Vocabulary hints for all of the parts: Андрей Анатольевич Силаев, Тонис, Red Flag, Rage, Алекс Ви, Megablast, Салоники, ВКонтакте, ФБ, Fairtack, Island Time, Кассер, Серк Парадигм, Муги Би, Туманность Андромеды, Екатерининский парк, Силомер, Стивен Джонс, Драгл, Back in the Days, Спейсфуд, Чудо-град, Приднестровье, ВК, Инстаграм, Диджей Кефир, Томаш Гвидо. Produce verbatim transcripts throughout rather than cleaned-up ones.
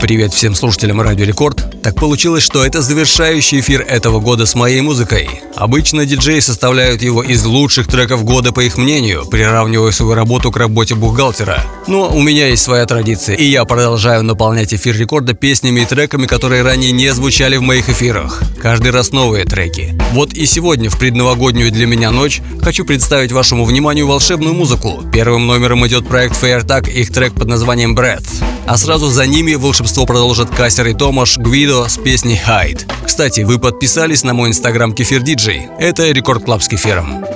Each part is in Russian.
Привет всем слушателям Радио Рекорд. Так получилось, что это завершающий эфир этого года с моей музыкой. Обычно диджеи составляют его из лучших треков года, по их мнению, приравнивая свою работу к работе бухгалтера. Но у меня есть своя традиция, и я продолжаю наполнять эфир Рекорда песнями и треками, которые ранее не звучали в моих эфирах. Каждый раз новые треки. Вот и сегодня, в предновогоднюю для меня ночь, хочу представить вашему вниманию волшебную музыку. Первым номером идет проект Fairtack, их трек под названием Breath. А сразу за ними волшебство продолжат Кассер и Томаш Гвидо с песней «Hide». Кстати, вы подписались на мой инстаграм Кефир Диджей. Это Рекорд Клаб с Кефиром.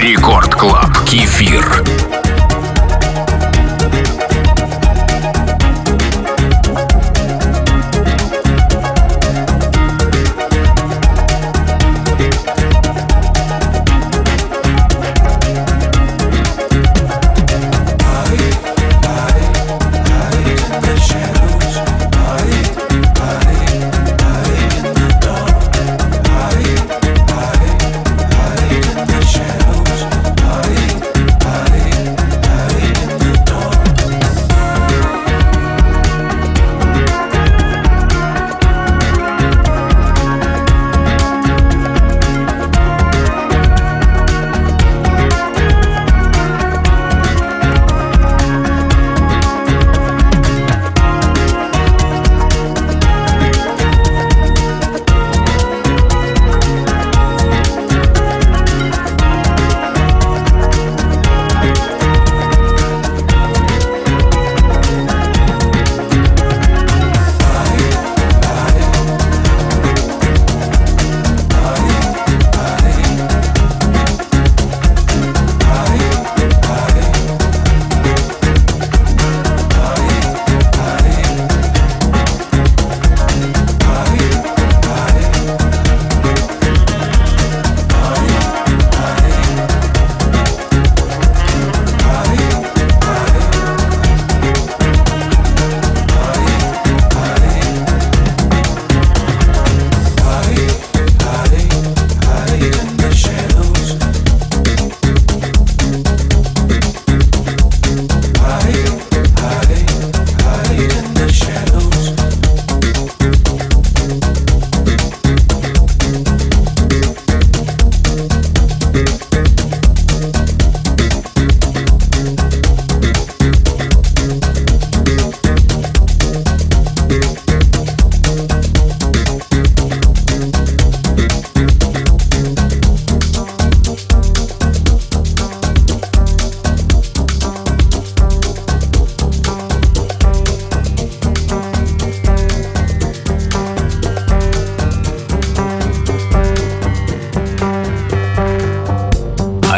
Рекорд Клаб Кефир.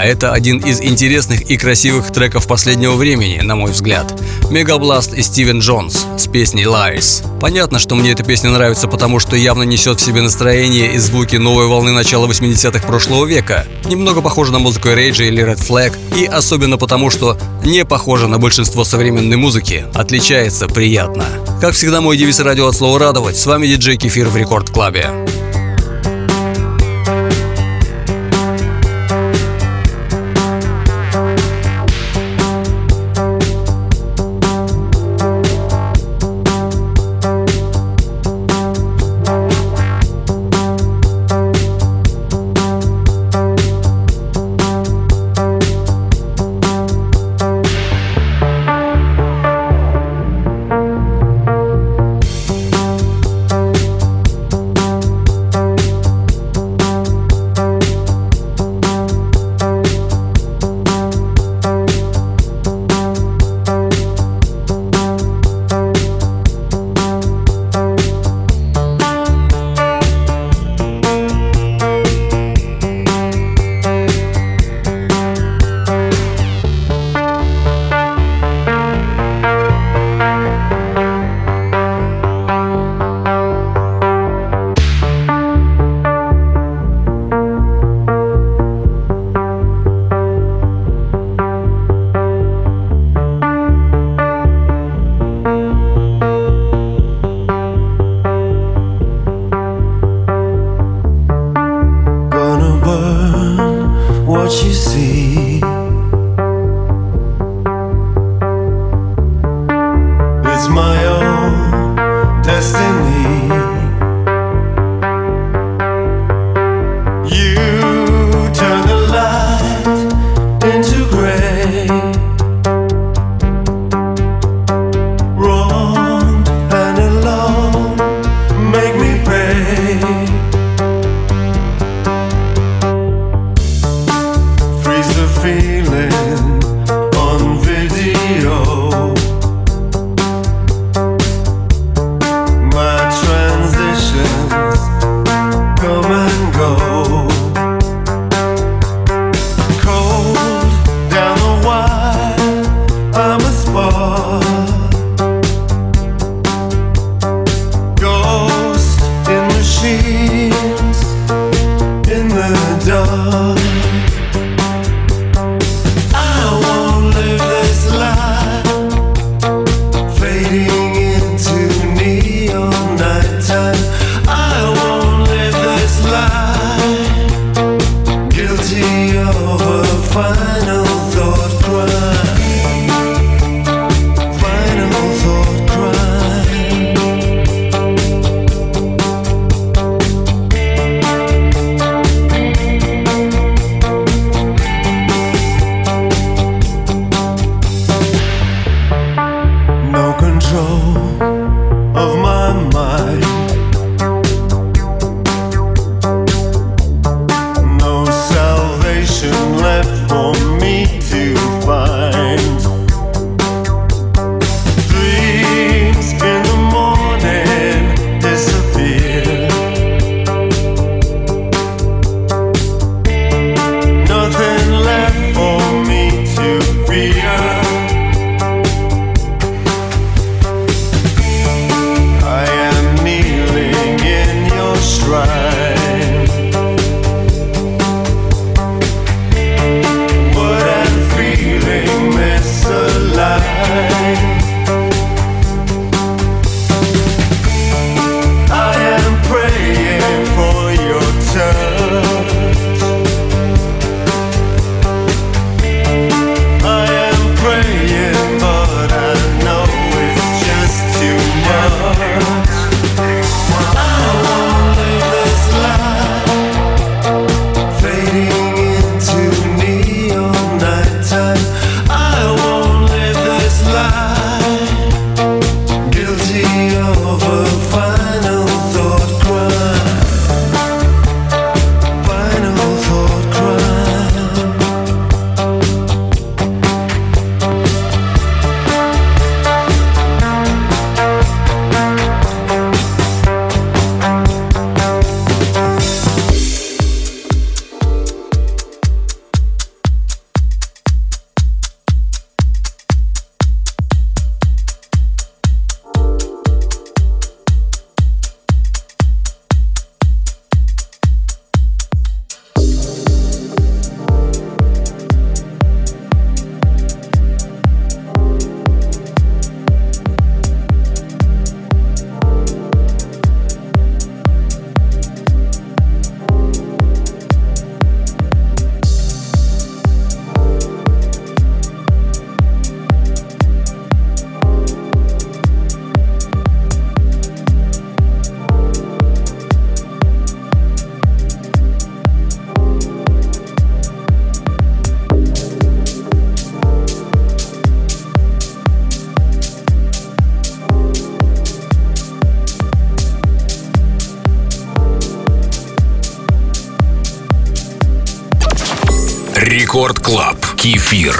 Это один из интересных и красивых треков последнего времени, на мой взгляд. Megablast и Стивен Джонс с песней Lies. Понятно, что мне эта песня нравится, потому что явно несет в себе настроение и звуки новой волны начала восьмидесятых прошлого века. Немного похожа на музыку Rage или Red Flag, и особенно потому, что не похожа на большинство современной музыки. Отличается приятно. Как всегда, мой девиз радио от слова радовать. С вами диджей Кефир в Рекорд Клабе. Freeze the fear. Рекорд Клаб. Кефир.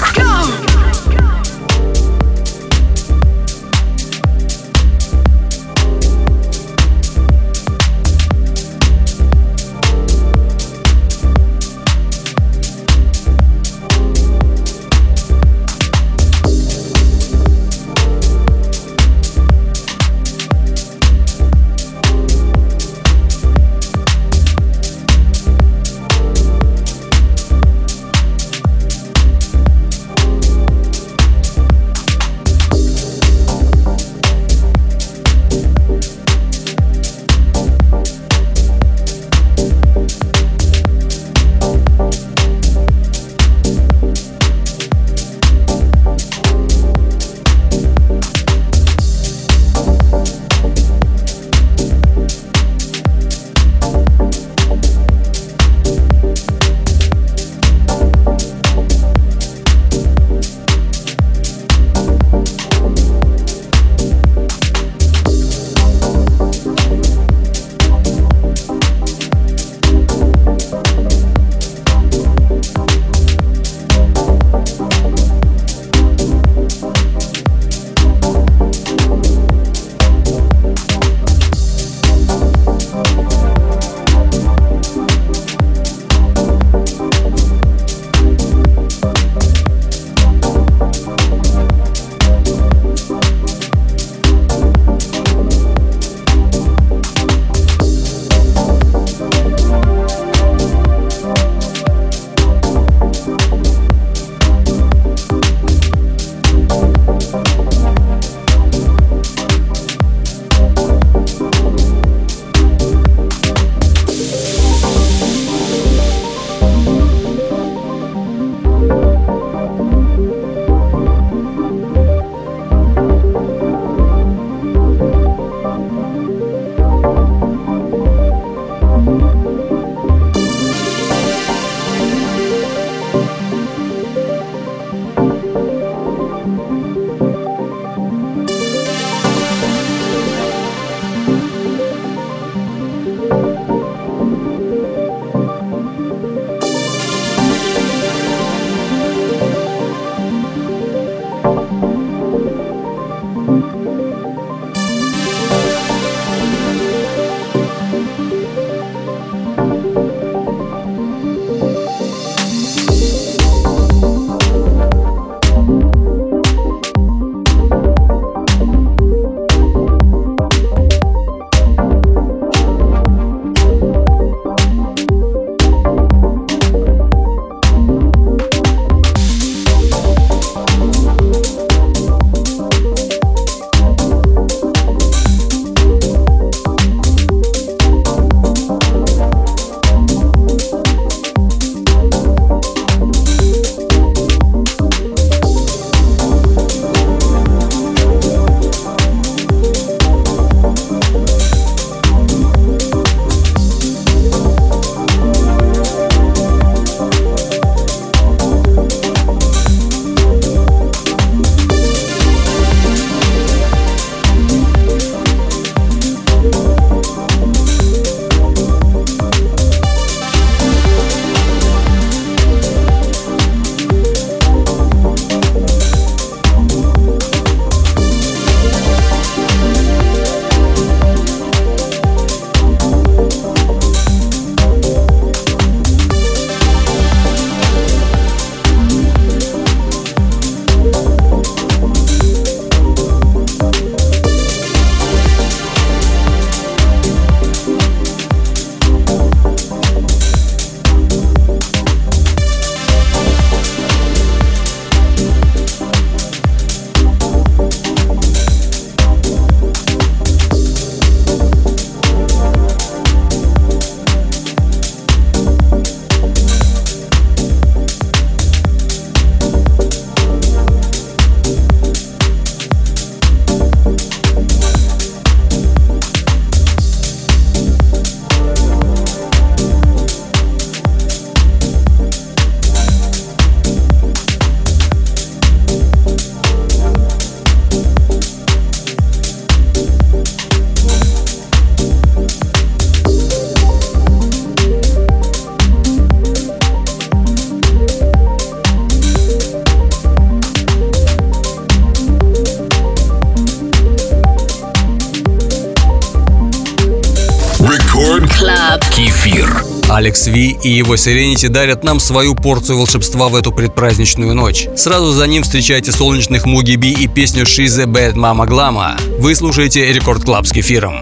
Алекс Ви и его Serenity дарят нам свою порцию волшебства в эту предпраздничную ночь. Сразу за ним встречайте солнечных Муги Би и песню She's a Bad Mama Glama. Вы слушаете Рекорд Клаб с Кефиром.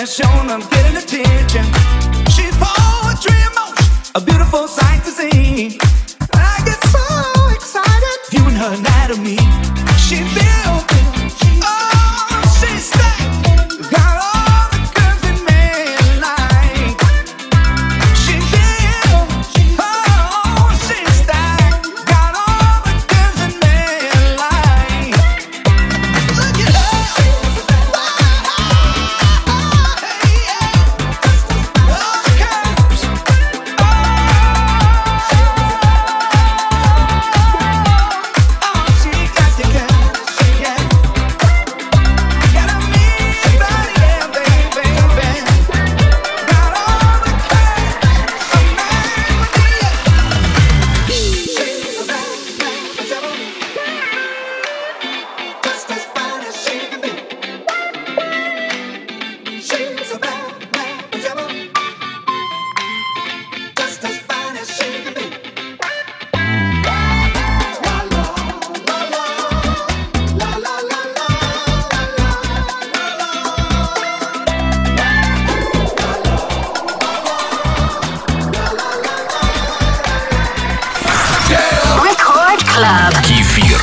that's shown, I'm getting attention. She's poetry in motion, a beautiful sight to see. I get so excited viewing her anatomy. She built it, oh, she's stacked, got all the curves in man like. She built it, oh, she's stacked, got all the curves in man like. Look at her, oh, all the curves, oh, oh, she got the curves, she got. Got a mean body, yeah, baby, baby. Got all the curves a man would need. She's a bad, bad devil, just as fine as she can be. She's a bad, bad devil, just as fine as she can be. La la la la, la la la la la la la. Record Club. Кефир.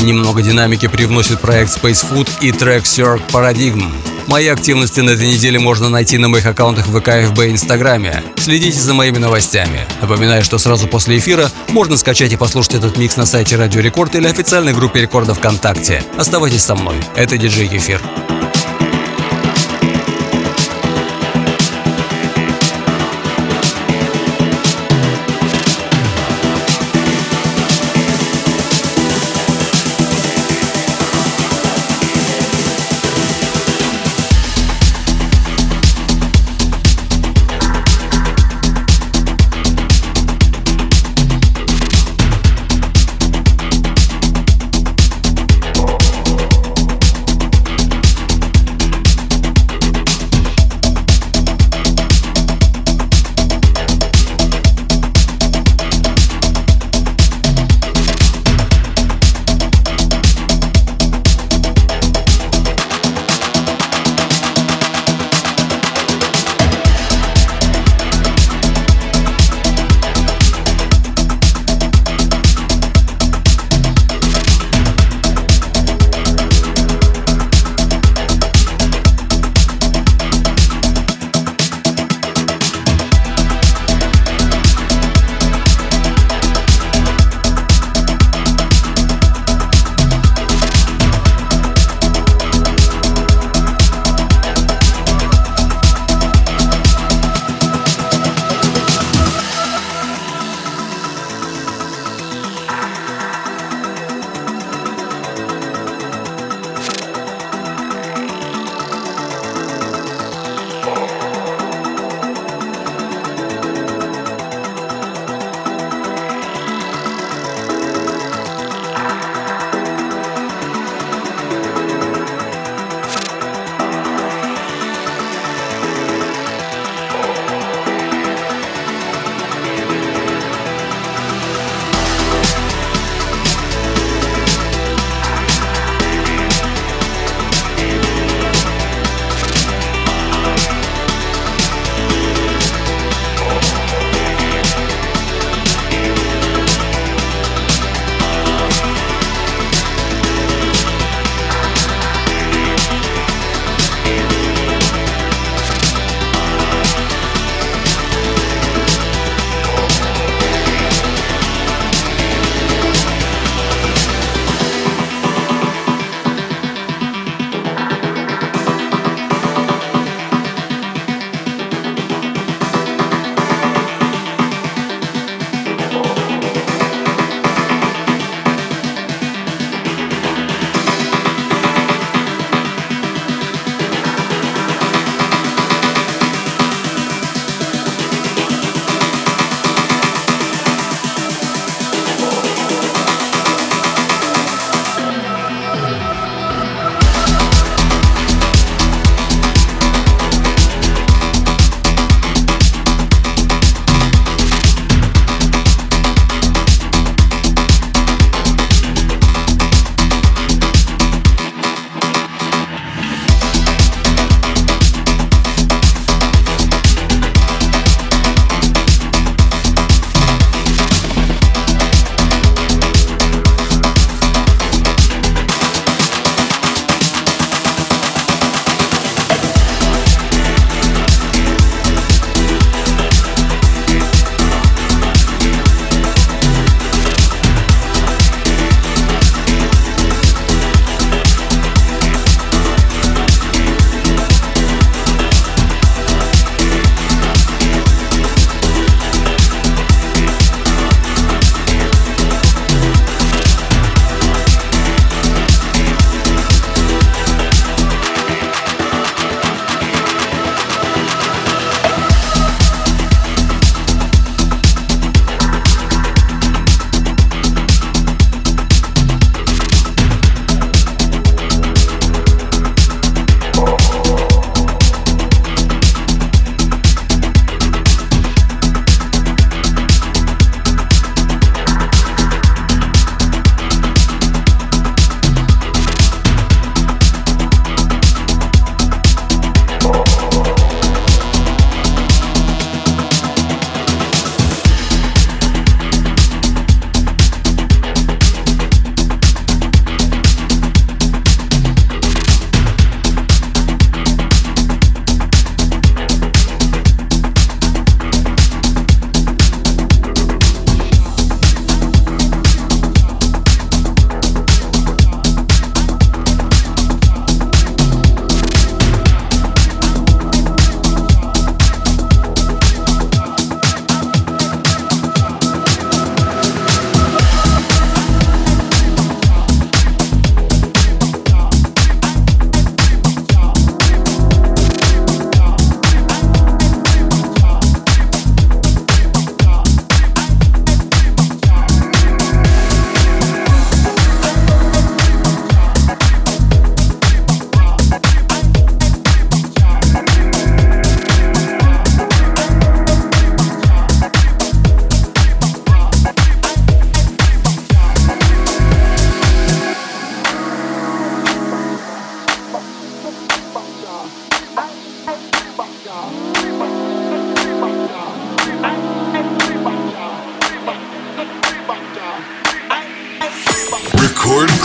Немного динамики привносит проект Спейсфуд и трек «Серк Парадигм». Мои активности на этой неделе можно найти на моих аккаунтах в ВК, ФБ и Инстаграме. Следите за моими новостями. Напоминаю, что сразу после эфира можно скачать и послушать этот микс на сайте Радио Рекорд или официальной группе Рекорда ВКонтакте. Оставайтесь со мной. Это диджей Кефир.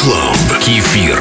Club. Кефир.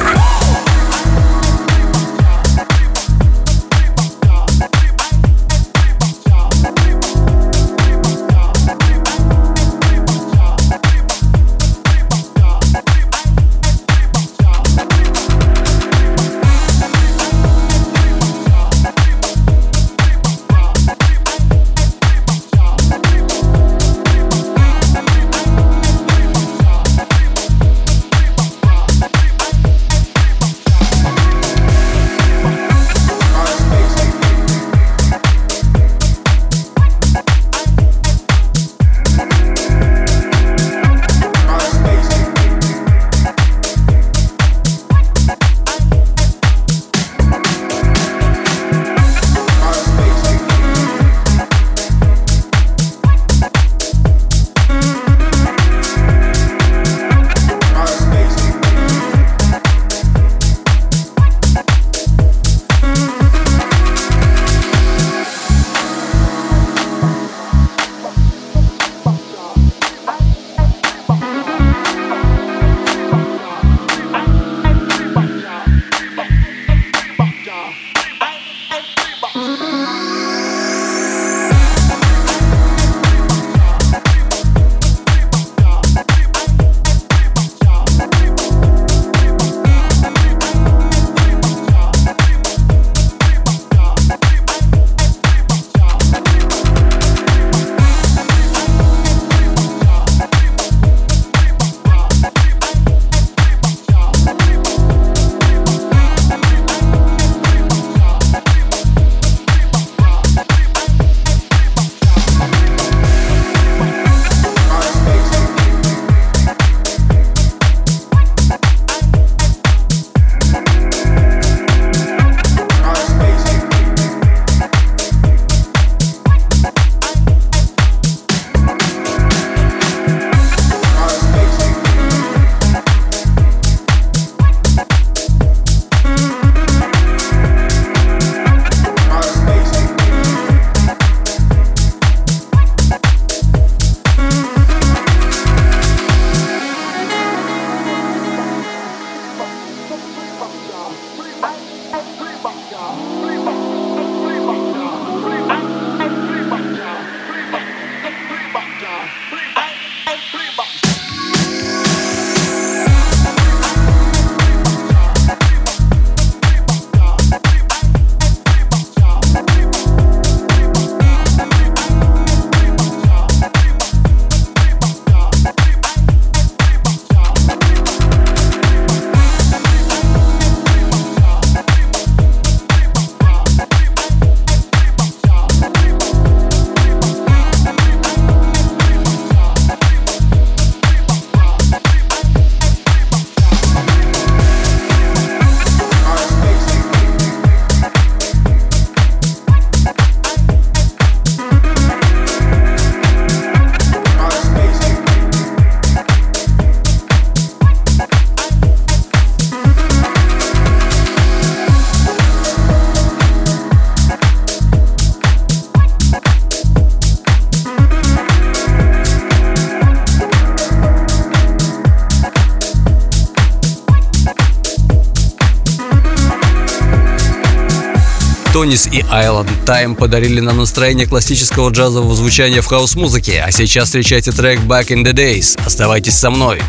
Тонис и Island Time подарили нам настроение классического джазового звучания в хаус-музыке, а сейчас встречайте трек Back in the Days. Оставайтесь со мной.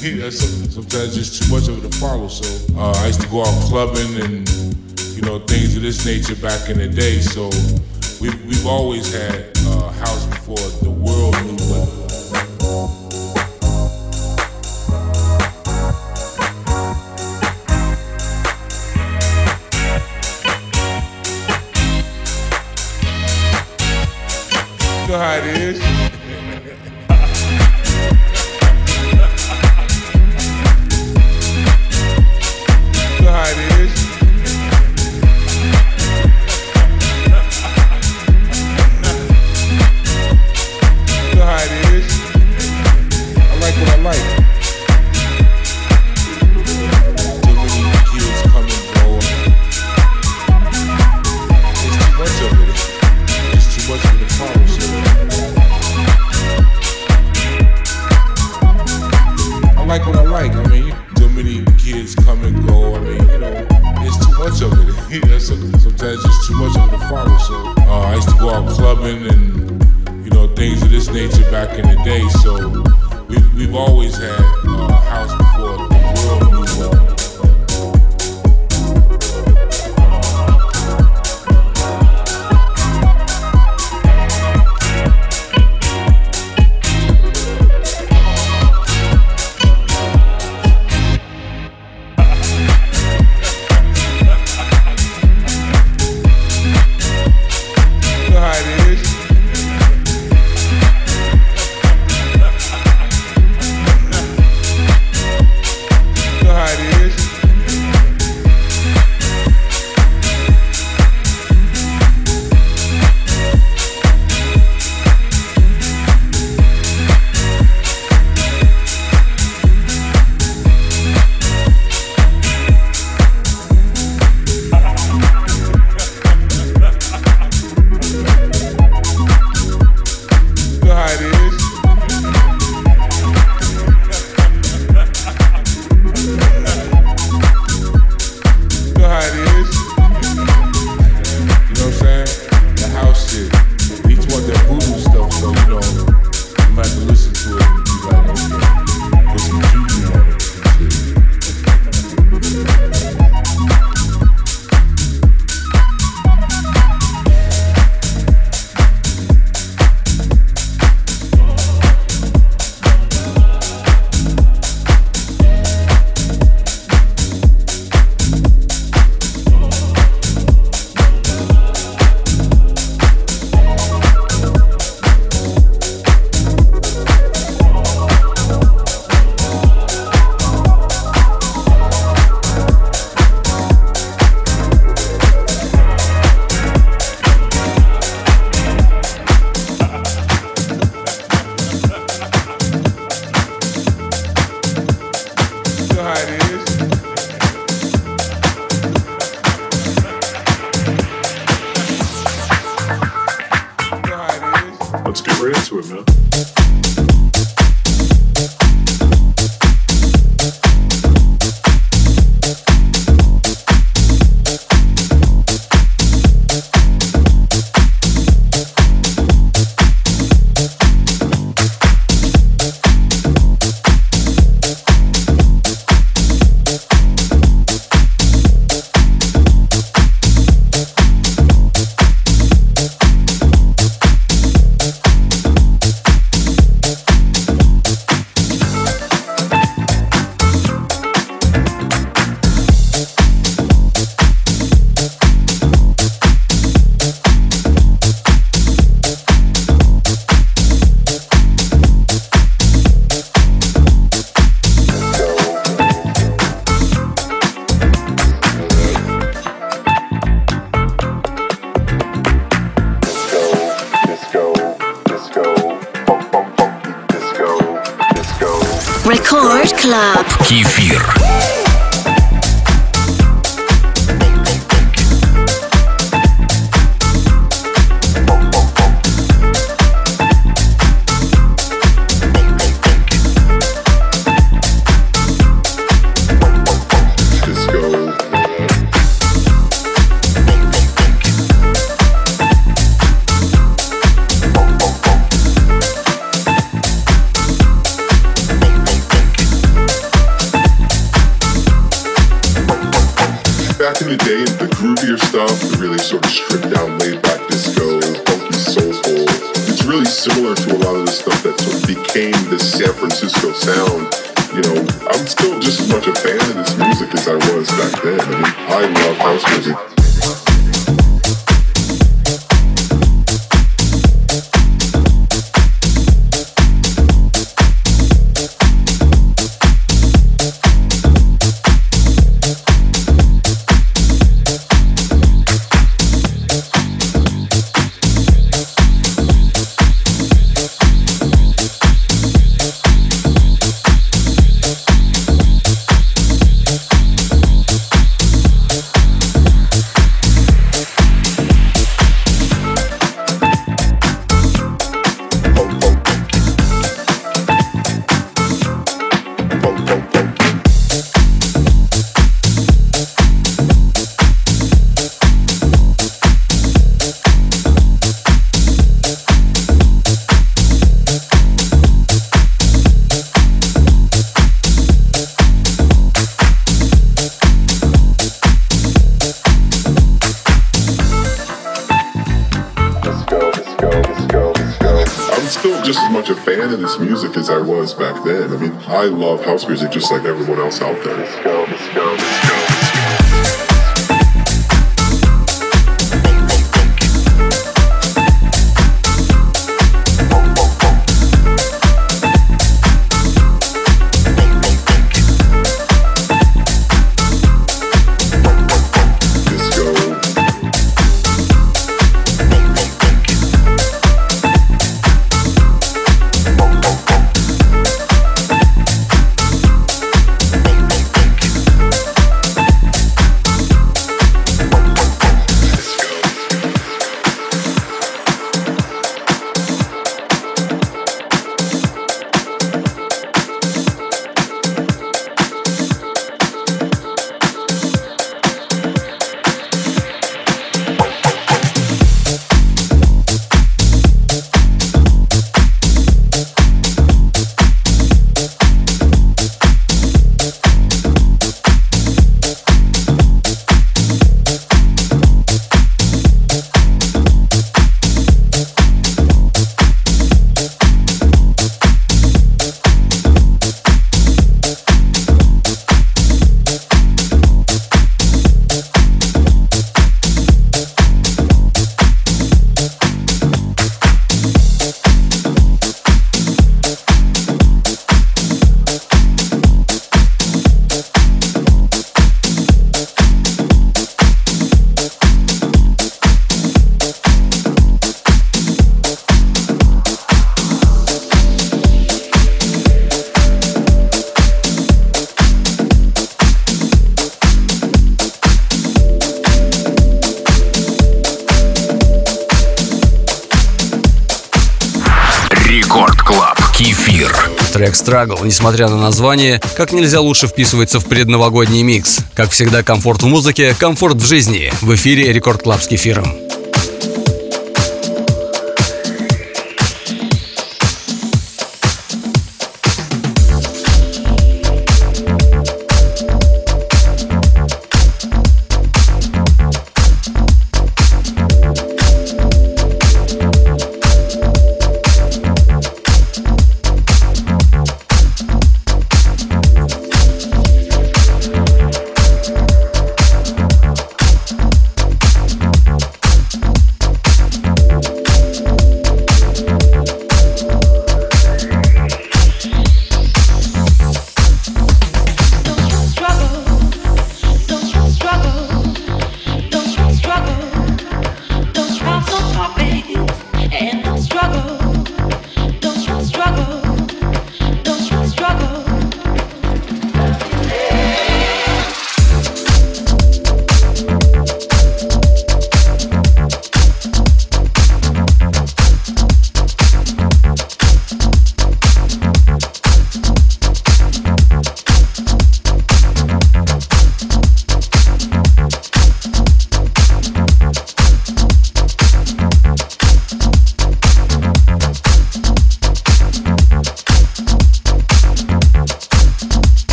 sometimes just too much of it to follow. So uh, I used to go out clubbing and, you know, things of this nature back in the day. So we've, we've always had uh, house before the world knew what. You know how it is. You know how it is. You know how it is. I like what I like. Too many kids come and go. It's too much of it. It's too much of the problem. I like what I like. I mean, too many kids come and go. I mean, you know, it's too much of it. You know, sometimes it's too much of it to follow. So uh, I used to go out clubbing and, you know, things of this nature back in the day. So we've, we've always had uh, a house before the world knew what. back in the day, the groovier stuff, the really sort of stripped down, laid back disco, funky soulful. It's really similar to a lot of the stuff that sort of became this San Francisco sound. You know, I'm still just as much a fan of this music as I was back then. I mean, I love house music. Back then. I mean, I love house music just like everyone else out there. Let's go, let's go, let's go. Драгл, несмотря на название, как нельзя лучше вписывается в предновогодний микс. Как всегда, комфорт в музыке, комфорт в жизни. В эфире Рекорд Клаб с Кефиром.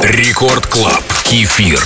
Рекорд Клаб. Кефир.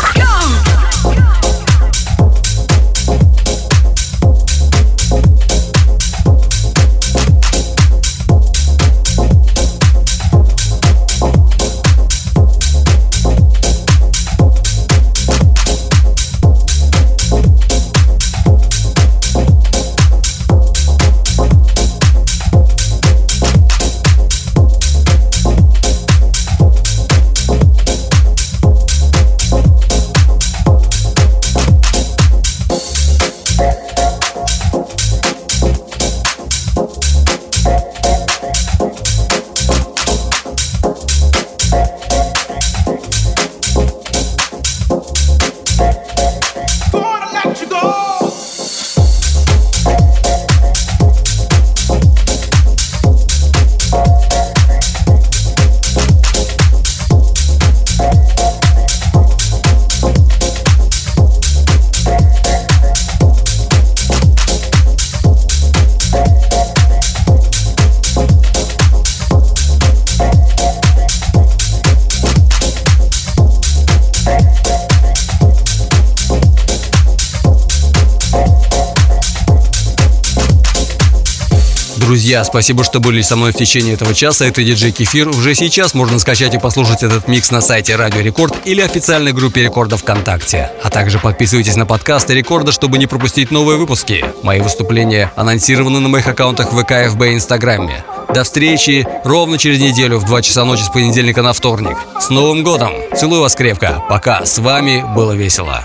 Друзья, спасибо, что были со мной в течение этого часа. Это диджей Кефир. Уже сейчас можно скачать и послушать этот микс на сайте Радио Рекорд или официальной группе Рекорда ВКонтакте. А также подписывайтесь на подкасты Рекорда, чтобы не пропустить новые выпуски. Мои выступления анонсированы на моих аккаунтах ВК, ФБ и Инстаграме. До встречи ровно через неделю в два часа ночи с понедельника на вторник. С Новым годом! Целую вас крепко. Пока. С вами было весело.